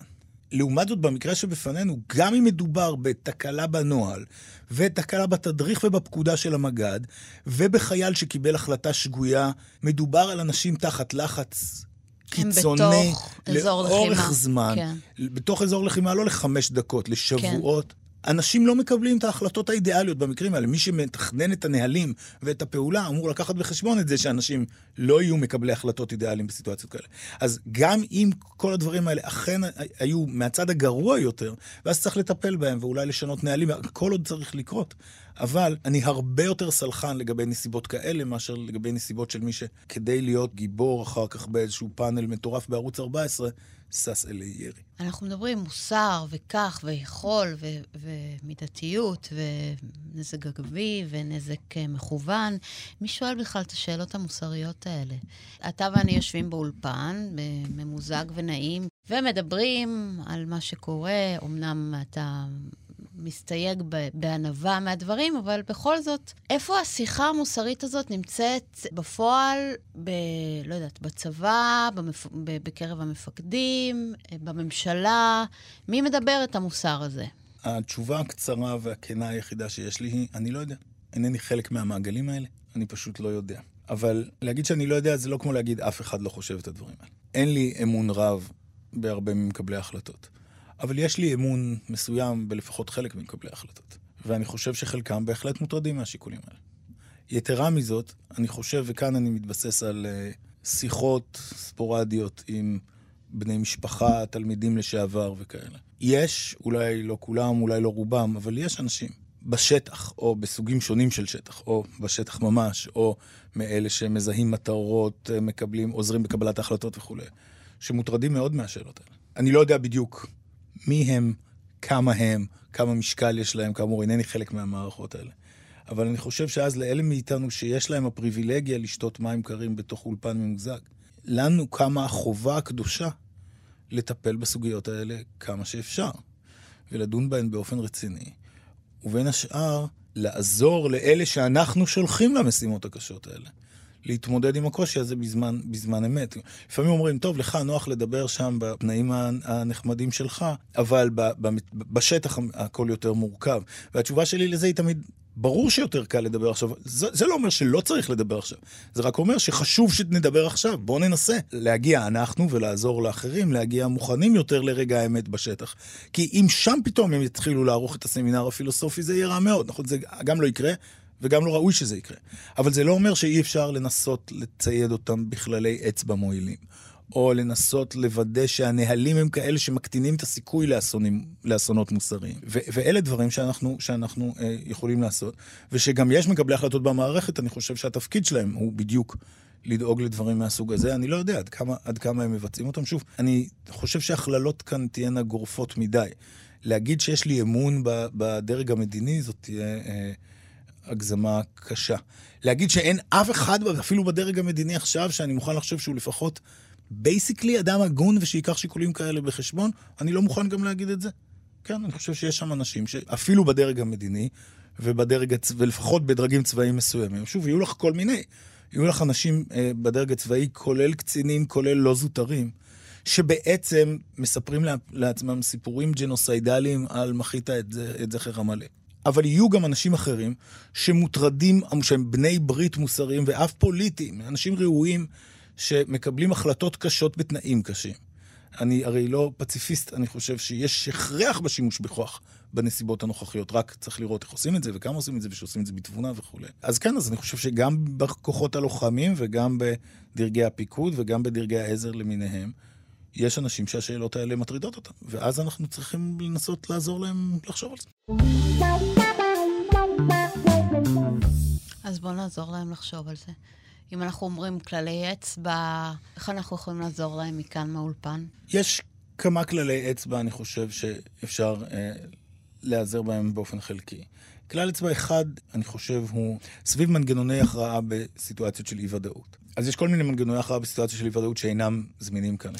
לעומת זאת, במקרה שבפנינו, גם אם מדובר בתקלה בנוהל, ותקלה בתדריך ובפקודה של המגד, ובחייל שקיבל החלטה שגויה, מדובר על אנשים תחת לחץ קיצוני, לאורך זמן, כן. בתוך אזור לחימה, לא ל5 דקות, לשבועות. כן. אנשים לא מקבלים את ההחלטות האידיאליות במקרים האלה. מי שמתכנן את הנהלים ואת הפעולה, אמור לקחת בחשבון את זה שאנשים לא יהיו מקבלי החלטות אידיאליים בסיטואציות כאלה. אז גם אם כל הדברים האלה אכן היו מהצד הגרוע יותר, ואז צריך לטפל בהם ואולי לשנות נהלים, הכל עוד צריך לקרות. אבל אני הרבה יותר סלחן לגבי נסיבות כאלה, מאשר לגבי נסיבות של מי שכדי להיות גיבור אחר כך באיזשהו פאנל מטורף בערוץ 14, סס אלי ירי. אנחנו מדברים מוסר וכך ויכול ומידתיות ונזק אגבי ונזק מכוון. מי שואל בכלל את השאלות המוסריות האלה? אתה ואני יושבים באולפן, בממוזג ונעים, ומדברים על מה שקורה. אמנם אתה מסתייג בענווה מהדברים, אבל בכל זאת, איפה השיחה המוסרית הזאת נמצאת בפועל, לא יודעת, בצבא, בקרב המפקדים, בממשלה? מי מדבר את המוסר הזה? התשובה הקצרה והכנה היחידה שיש לי היא, אני לא יודע. אינני חלק מהמעגלים האלה, אני פשוט לא יודע. אבל להגיד שאני לא יודע, זה לא כמו להגיד אף אחד לא חושב את הדברים האלה. אין לי אמון רב בהרבה ממקבלי ההחלטות. אבל יש לי אמון מסוים בלפחות חלק ממקבלי ההחלטות. ואני חושב שחלקם בהחלט מוטרדים מהשיקולים האלה. יתרה מזאת, אני חושב, וכאן אני מתבסס על שיחות ספורדיות עם בני משפחה, תלמידים לשעבר וכאלה. יש, אולי לא כולם, אולי לא רובם, אבל יש אנשים בשטח, או בסוגים שונים של שטח, או בשטח ממש, או מאלה שמזהים מטרות, מקבלים, עוזרים בקבלת ההחלטות וכו', שמוטרדים מאוד מהשאלות האלה. אני לא יודע בדיוק מי הם, כמה משקל יש להם, כאמור, אינני חלק מהמערכות האלה. אבל אני חושב שאז לאלה מאיתנו שיש להם הפריבילגיה לשתות מים קרים בתוך אולפן ממוזג, לנו כמה החובה הקדושה לטפל בסוגיות האלה כמה שאפשר, ולדון בהן באופן רציני. ובין השאר, לעזור לאלה שאנחנו שולחים למשימות הקשות האלה, להתמודד עם הקושי הזה בזמן אמת. לפעמים אומרים, טוב, לך נוח לדבר שם בפנאים הנחמדים שלך, אבל בשטח הכל יותר מורכב. והתשובה שלי לזה היא תמיד, ברור שיותר קל לדבר עכשיו. זה לא אומר שלא צריך לדבר עכשיו. זה רק אומר שחשוב שנדבר עכשיו. בואו ננסה להגיע אנחנו ולעזור לאחרים, להגיע מוכנים יותר לרגע האמת בשטח. כי אם שם פתאום הם יתחילו לערוך את הסמינר הפילוסופי, זה יהיה רע מאוד. נכון? זה גם לא יקרה, וגם לא ראוי שזה יקרה. אבל זה לא אומר שאי אפשר לנסות לצייד אותם בכללי אצבע מועילים, או לנסות לוודא שהנהלים הם כאלה שמקטינים את הסיכוי לאסונות מוסריים. ואלה דברים שאנחנו יכולים לעשות, ושגם יש מקבלי החלטות במערכת, אני חושב שהתפקיד שלהם הוא בדיוק לדאוג לדברים מהסוג הזה. אני לא יודע עד כמה הם מבצעים אותם. שוב, אני חושב שהכללות כאן תהיינה גורפות מדי. להגיד שיש לי אמון בדרג המדיני, זאת תהיה הגזמה קשה. להגיד שאין אף אחד, אפילו בדרג המדיני עכשיו, שאני מוכן לחשוב שהוא לפחות בייסיקלי אדם הגון ושיקח שיקולים כאלה בחשבון, אני לא מוכן גם להגיד את זה. כן, אני חושב שיש שם אנשים שאפילו בדרג המדיני, ולפחות בדרגים צבאיים מסוימים, שוב, יהיו לך כל מיני, יהיו לך אנשים בדרג הצבאי, כולל קצינים, כולל לא זוטרים, שבעצם מספרים לעצמם סיפורים ג'נוסיידליים על מחית את זכר המלא. אבל יהיו גם אנשים אחרים שמוטרדים, שהם בני ברית מוסריים ואף פוליטיים, אנשים ראויים שמקבלים החלטות קשות בתנאים קשים. אני הרי לא פציפיסט, אני חושב שיש הכרח בשימוש בכוח בנסיבות הנוכחיות, רק צריך לראות איך עושים את זה וכמה עושים את זה ושעושים את זה בתבונה וכו'. אז כן, אז אני חושב שגם בכוחות הלוחמים וגם בדרגי הפיקוד וגם בדרגי העזר למיניהם, יש אנשים שהשאלות האלה מטרידות אותם, ואז אנחנו צריכים לנסות לעזור להם לחשוב על זה. אז בואו נעזור להם לחשוב על זה. אם אנחנו אומרים כללי אצבע, איך אנחנו יכולים לעזור להם מכאן מהאולפן? יש כמה כללי אצבע, אני חושב, שאפשר להיעזר בהם באופן חלקי. כלל אצבע אחד, אני חושב, הוא סביב מנגנוני הכרעה בסיטואציות של אי-ודאות. אז יש כל מיני מנגנוני הכרעה בסיטואציה של אי-ודאות שאינם זמינים כאן.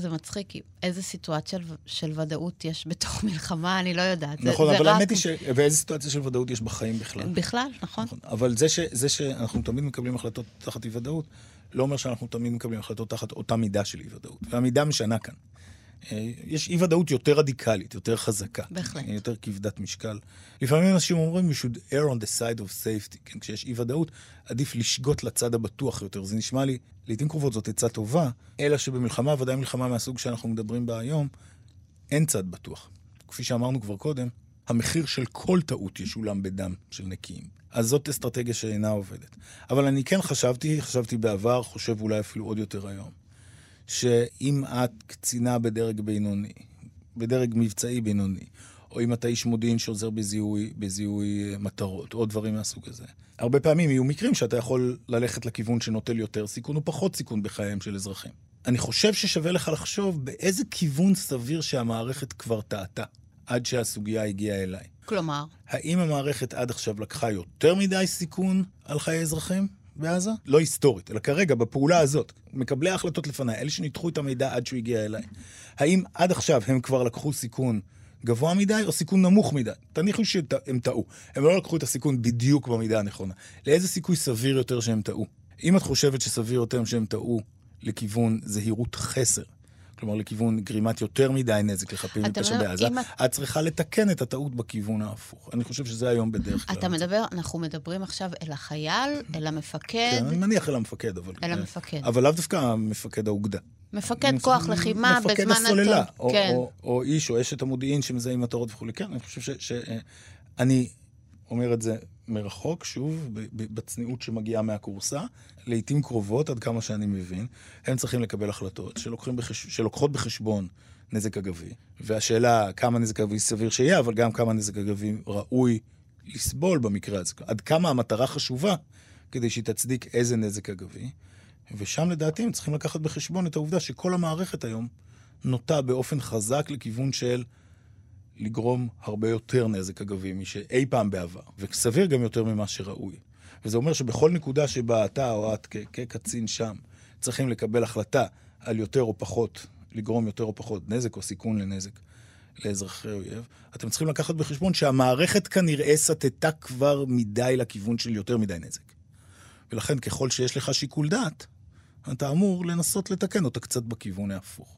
זה מצחיק, כי איזה סיטואציה של ודאות יש בתוך מלחמה, אני לא יודעת. נכון, אבל האמת היא ואיזה סיטואציה של ודאות יש בחיים בכלל. בכלל, נכון. אבל זה שאנחנו תמיד מקבלים החלטות תחת אי-ודאות, לא אומר שאנחנו תמיד מקבלים החלטות תחת אותה מידה של אי-ודאות. והמידה משנה כאן. יש אי-ודאות יותר רדיקלית, יותר חזקה. בהחלט. יותר כבדת משקל. לפעמים אנשים אומרים, you should err on the side of safety. כן, כשיש אי-ודאות, עדיף לשגות לצד הבטוח יותר. זה נשמע לי, לעתים קרובות זאת עצה טובה, אלא שבמלחמה, ודאי מלחמה מהסוג שאנחנו מדברים בה היום, אין צד בטוח. כפי שאמרנו כבר קודם, המחיר של כל טעות ישולם בדם של נקיים. אז זאת אסטרטגיה שאינה עובדת. אבל אני כן חשבתי בעבר, חושב אולי אפילו עוד יותר היום. שאם את קצינה בדרג בינוני, בדרג מבצעי בינוני, או אם אתה איש מודיעין שעוזר בזיהוי מטרות, או דברים מהסוג הזה. הרבה פעמים יהיו מקרים שאתה יכול ללכת לכיוון שנוטל יותר סיכון, או פחות סיכון בחיים של אזרחים. אני חושב ששווה לך לחשוב באיזה כיוון סביר שהמערכת כבר טעתה, עד שהסוגיה הגיעה אליי. כלומר? האם המערכת עד עכשיו לקחה יותר מדי סיכון על חיי אזרחים? בעזה? לא היסטורית, אלא כרגע בפעולה הזאת, מקבלי ההחלטות לפני, אלה שניתחו את המידע עד שהוא הגיע אליי. האם עד עכשיו הם כבר לקחו סיכון גבוה מדי או סיכון נמוך מדי? תניחו שהם טעו. הם לא לקחו את הסיכון בדיוק במידע הנכונה. לאיזה סיכוי סביר יותר שהם טעו? אם את חושבת שסביר יותר שהם טעו לכיוון זהירות חסר, כלומר לכיוון גרימת יותר מדי נזק לחפים מפשע בעזה, את צריכה לתקן את הטעות בכיוון ההפוך. אני חושב שזה היום בדרך כלל. אתה מדבר, אנחנו מדברים עכשיו אל החייל, אל המפקד. כן, אני מניח אל המפקד, אבל... אל המפקד. אבל לאו דווקא המפקד האוגדה. מפקד כוח לחימה בזמן... מפקד הסוללה, או איש או אשת המודיעין שמזהים מטרות וכולי. כן, אני חושב שאני אומר את זה מרחוק, שוב, בצניעות שמגיעה מהקורסה, לעתים קרובות, עד כמה שאני מבין, הם צריכים לקבל החלטות שלוקחות בחשבון נזק אגבי. והשאלה, כמה נזק אגבי סביר שיהיה, אבל גם כמה נזק אגבי ראוי לסבול במקרה הזה. עד כמה המטרה חשובה כדי שהיא תצדיק איזה נזק אגבי. ושם לדעתי הם צריכים לקחת בחשבון את העובדה שכל המערכת היום נוטה באופן חזק לכיוון של לגרום הרבה יותר נזק אגבי משאי פעם בעבר, וסביר גם יותר ממה שראוי. וזה אומר שבכל נקודה שבה אתה או את כקצין שם צריכים לקבל החלטה על יותר או פחות, לגרום יותר או פחות נזק או סיכון לנזק לאזרחי אויב, אתם צריכים לקחת בחשבון שהמערכת כנראה סטתה כבר מדי לכיוון של יותר מדי נזק. ולכן ככל שיש לך שיקול דעת, אתה אמור לנסות לתקן אותה קצת בכיוון ההפוך.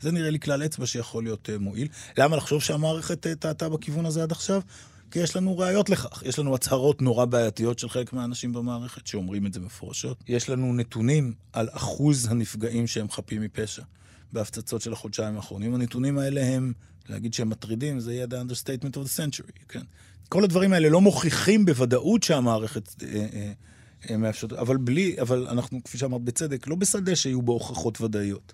זה נראה לי כלל אצבע שיכול להיות מועיל. למה לחשוב שהמערכת טעתה בכיוון הזה עד עכשיו? כי יש לנו ראיות לכך. יש לנו הצהרות נורא בעייתיות של חלק מהאנשים במערכת, שאומרים את זה מפורשות. יש לנו נתונים על אחוז הנפגעים שהם חפים מפשע, בהפצצות של החודשיים האחרונים. הנתונים האלה הם, להגיד שהם מטרידים, זה יהיה the understatement of the century, כן? כל הדברים האלה לא מוכיחים בוודאות שהמערכת מאפשרות, אבל אנחנו, כפי שאמרת בצדק, לא בשדה שיהיו בו הוכחות ודאיות.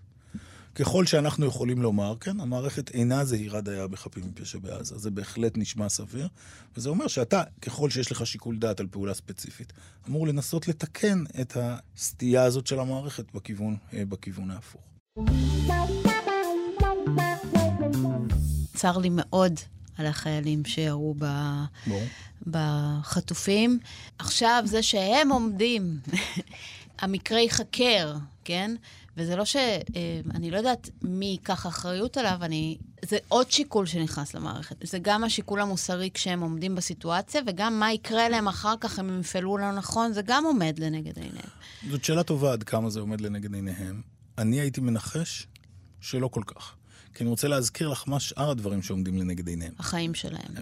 ככל שאנחנו יכולים לומר, כן, המערכת אינה זהירה דייה בחפים מפשע בעזה. זה בהחלט נשמע סביר, וזה אומר שאתה, ככל שיש לך שיקול דעת על פעולה ספציפית, אמור לנסות לתקן את הסטייה הזאת של המערכת בכיוון ההפוך. צר לי מאוד על החיילים שירו בחטופים. עכשיו זה שהם עומדים, המקרה יחקר, כן? וזה לא שאני לא יודעת מי ייקח אחריות עליו, זה עוד שיקול שנכנס למערכת. זה גם השיקול המוסרי כשהם עומדים בסיטואציה, וגם מה יקרה להם אחר כך אם הם יפעלו לא נכון, זה גם עומד לנגד עיניהם. זאת שאלה טובה עד כמה זה עומד לנגד עיניהם. אני הייתי מנחש שלא כל כך. כי אני רוצה להזכיר לך מה שאר הדברים שעומדים לנגד עיניהם. החיים שלהם.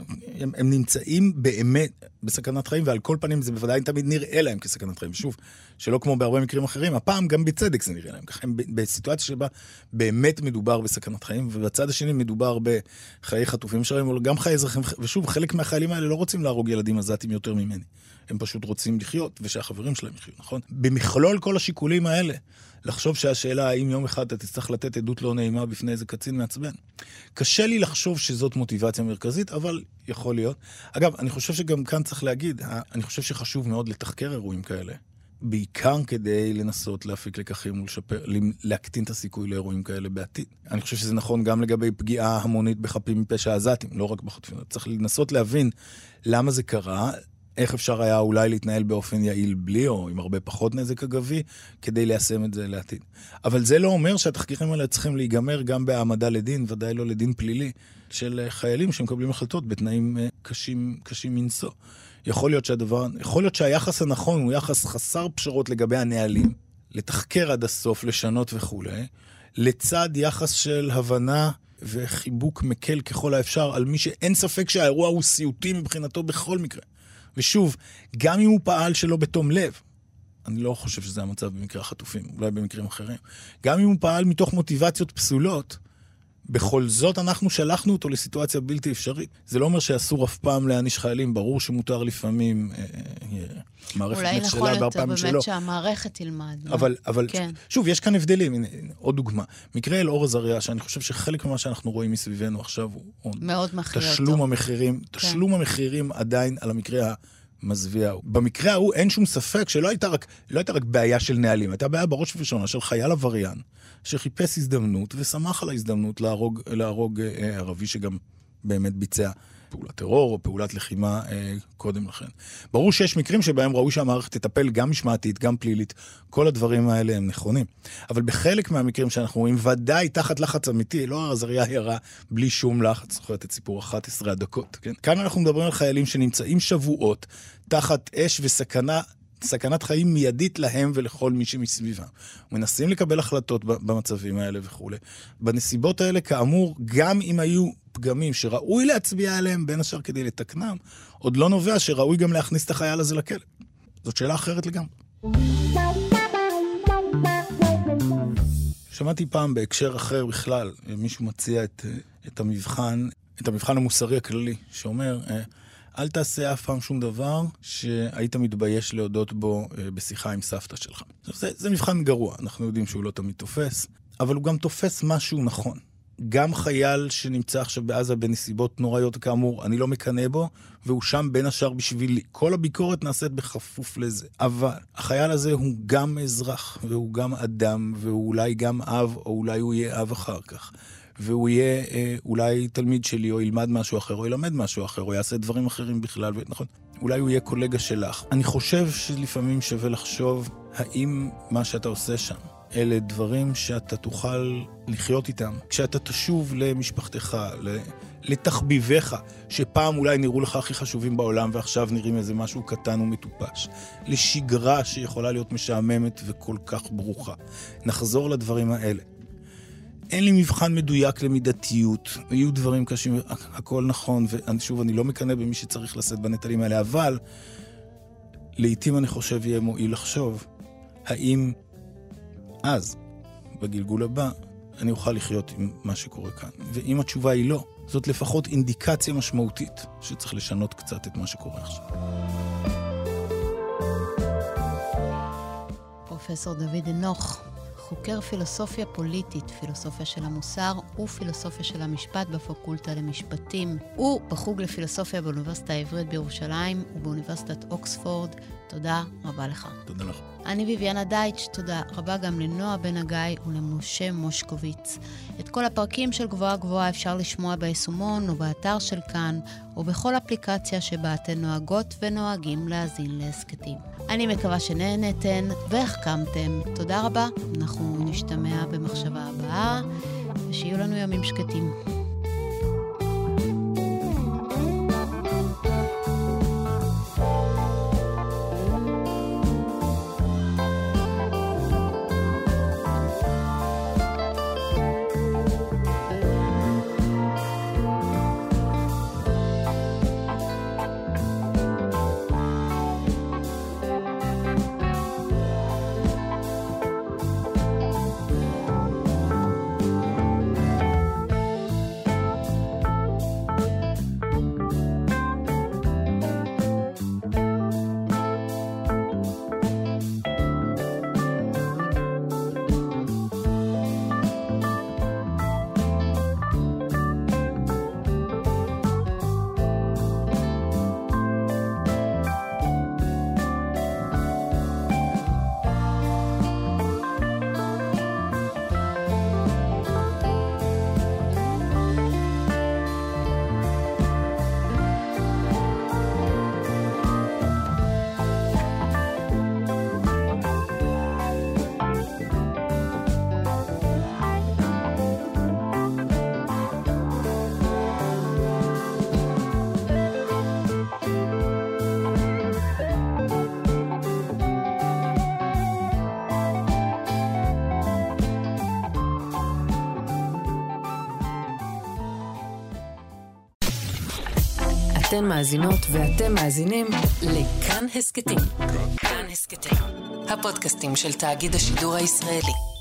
הם נמצאים באמת בסכנת חיים, ועל כל פנים זה בוודאי תמיד נראה להם כסכנת חיים. שוב, שלא כמו בהרבה מקרים אחרים, הפעם גם בצדק זה נראה להם. ככה הם בסיטואציה שבה באמת מדובר בסכנת חיים, ובצד השני מדובר בחיי חטופים שלהם, אבל גם חיי אזרחים. ושוב, חלק מהחיילים האלה לא רוצים להרוג ילדים עזתים יותר ממני. הם פשוט רוצים לחיות, ושהחברים שלהם יחיו, נכון? במכלול כל השיקולים האלה, לחשוב שהשאלה האם יום אחד אתה תצטרך לתת עדות לא נעימה בפני איזה קצין מעצבן. קשה לי לחשוב שזאת מוטיבציה מרכזית, אבל יכול להיות. אגב, אני חושב שגם כאן צריך להגיד, אני חושב שחשוב מאוד לתחקר אירועים כאלה, בעיקר כדי לנסות להפיק לקחים ולשפר, להקטין את הסיכוי לאירועים כאלה בעתיד. אני חושב שזה נכון גם לגבי פגיעה המונית בחפים מפשע עזתים, לא רק בחטופים. צריך לנסות להבין למה זה קרה, איך אפשר היה אולי להתנהל באופן יעיל בלי, או עם הרבה פחות נזק אגבי, כדי ליישם את זה לעתיד. אבל זה לא אומר שהתחקירים האלה צריכים להיגמר גם בהעמדה לדין, ודאי לא לדין פלילי, של חיילים שמקבלים החלטות בתנאים קשים מנשוא. יכול להיות שהיחס הנכון הוא יחס חסר פשרות לגבי הנהלים, לתחקר עד הסוף, לשנות וכו', לצד יחס של הבנה, וחיבוק מקל ככל האפשר, על מי שאין ספק שהאירוע הוא סיוטי מבחינתו בכל מקרה. ושוב, גם אם הוא פעל שלא בתום לב, אני לא חושב שזה המצב במקרה החטופים, אולי במקרים אחרים, גם אם הוא פעל מתוך מוטיבציות פסולות, בכל זאת אנחנו שלחנו אותו לסיטואציה בלתי אפשרית. זה לא אומר שאסור אף פעם להעניש חיילים, ברור שמותר לפעמים מערכת נצלה והרבה פעמים שלא. אולי נכון יותר באמת שהמערכת תלמד. אבל כן. שוב, יש כאן הבדלים. הנה, עוד דוגמה. מקרה אלאור עזריה, שאני חושב שחלק ממה שאנחנו רואים מסביבנו עכשיו הוא מאוד מחיר תשלום אותו. המחירים, תשלום כן. המחירים עדיין על המקרה המזוויע. במקרה ההוא אין שום ספק שלא הייתה רק בעיה של נהלים, הייתה בעיה בראש ובראשונה של חייל עבריין, שחיפש הזדמנות ושמח על ההזדמנות להרוג ערבי שגם באמת ביצע פעולת טרור או פעולת לחימה קודם לכן. ברור שיש מקרים שבהם ראוי שהמערכת תטפל גם משמעתית, גם פלילית, כל הדברים האלה הם נכונים. אבל בחלק מהמקרים שאנחנו רואים, ודאי תחת לחץ אמיתי, אלאור עזריה ירה בלי שום לחץ, זוכרת את סיפור 11 הדקות, כן? כאן אנחנו מדברים על חיילים שנמצאים שבועות, תחת אש וסכנה, סכנת חיים מיידית להם ולכל מי שמסביבם. מנסים לקבל החלטות במצבים האלה וכו'. בנסיבות האלה, כאמור, גם אם היו פגמים שראוי להצביע עליהם, בין השאר כדי לתקנם, עוד לא נובע שראוי גם להכניס את החייל הזה לכלא. זאת שאלה אחרת לגמרי. שמעתי פעם בהקשר אחר בכלל, מישהו מציע את המבחן המוסרי הכללי, שאומר, אל תעשה אף פעם שום דבר שהיית מתבייש להודות בו בשיחה עם סבתא שלך. זה מבחן גרוע, אנחנו יודעים שהוא לא תמיד תופס, אבל הוא גם תופס משהו נכון. גם חייל שנמצא עכשיו בעזה בנסיבות נוראיות כאמור, אני לא מקנה בו, והוא שם בין השאר בשבילי. כל הביקורת נעשית בחפוף לזה. אבל החייל הזה הוא גם אזרח, והוא גם אדם, והוא אולי גם אב, או אולי הוא יהיה אב אחר כך. והוא יהיה אולי תלמיד שלי, או ילמד משהו אחר, או ילמד משהו אחר, או יעשה דברים אחרים בכלל, נכון? אולי הוא יהיה קולגה שלך. אני חושב שלפעמים שווה לחשוב, האם מה שאתה עושה שם, אלה דברים שאתה תוכל לחיות איתם, כשאתה תשוב למשפחתך, לתחביביך, שפעם אולי נראו לך הכי חשובים בעולם, ועכשיו נראים איזה משהו קטן ומטופש. לשגרה שיכולה להיות משעממת וכל כך ברוכה. נחזור לדברים האלה. אין לי מבחן מדויק למידתיות, יהיו דברים קשים, הכל נכון, ושוב, אני לא מקנה במי שצריך לשאת בנטלים האלה, אבל לעתים אני חושב יהיה מועיל לחשוב, האם אז, בגלגול הבא, אני אוכל לחיות עם מה שקורה כאן. ואם התשובה היא לא, זאת לפחות אינדיקציה משמעותית, שצריך לשנות קצת את מה שקורה עכשיו. פרופסור דוד אנוך, חוקר פילוסופיה פוליטית, פילוסופיה של המוסר ופילוסופיה של המשפט בפקולטה למשפטים, ובחוג לפילוסופיה באוניברסיטה העברית בירושלים ובאוניברסיטת אוקספורד. תודה רבה לך. תודה לך. אני ויביאנה דייטש, תודה רבה גם לנועה בן הגיא ולמשה מושקוביץ. את כל הפרקים של גבוהה גבוהה אפשר לשמוע ביישומון או באתר של כאן, או בכל אפליקציה שבה אתן נוהגות ונוהגים להזין להסקטים. אני מקווה שנהנתן והחכמתם. תודה רבה, אנחנו נשתמע במחשבה הבאה, ושיהיו לנו ימים שקטים. אתן מאזינות ואתם מאזינים לכאן הסקטים. כאן הסקטים. הפודקאסטים של תאגיד השידור הישראלי.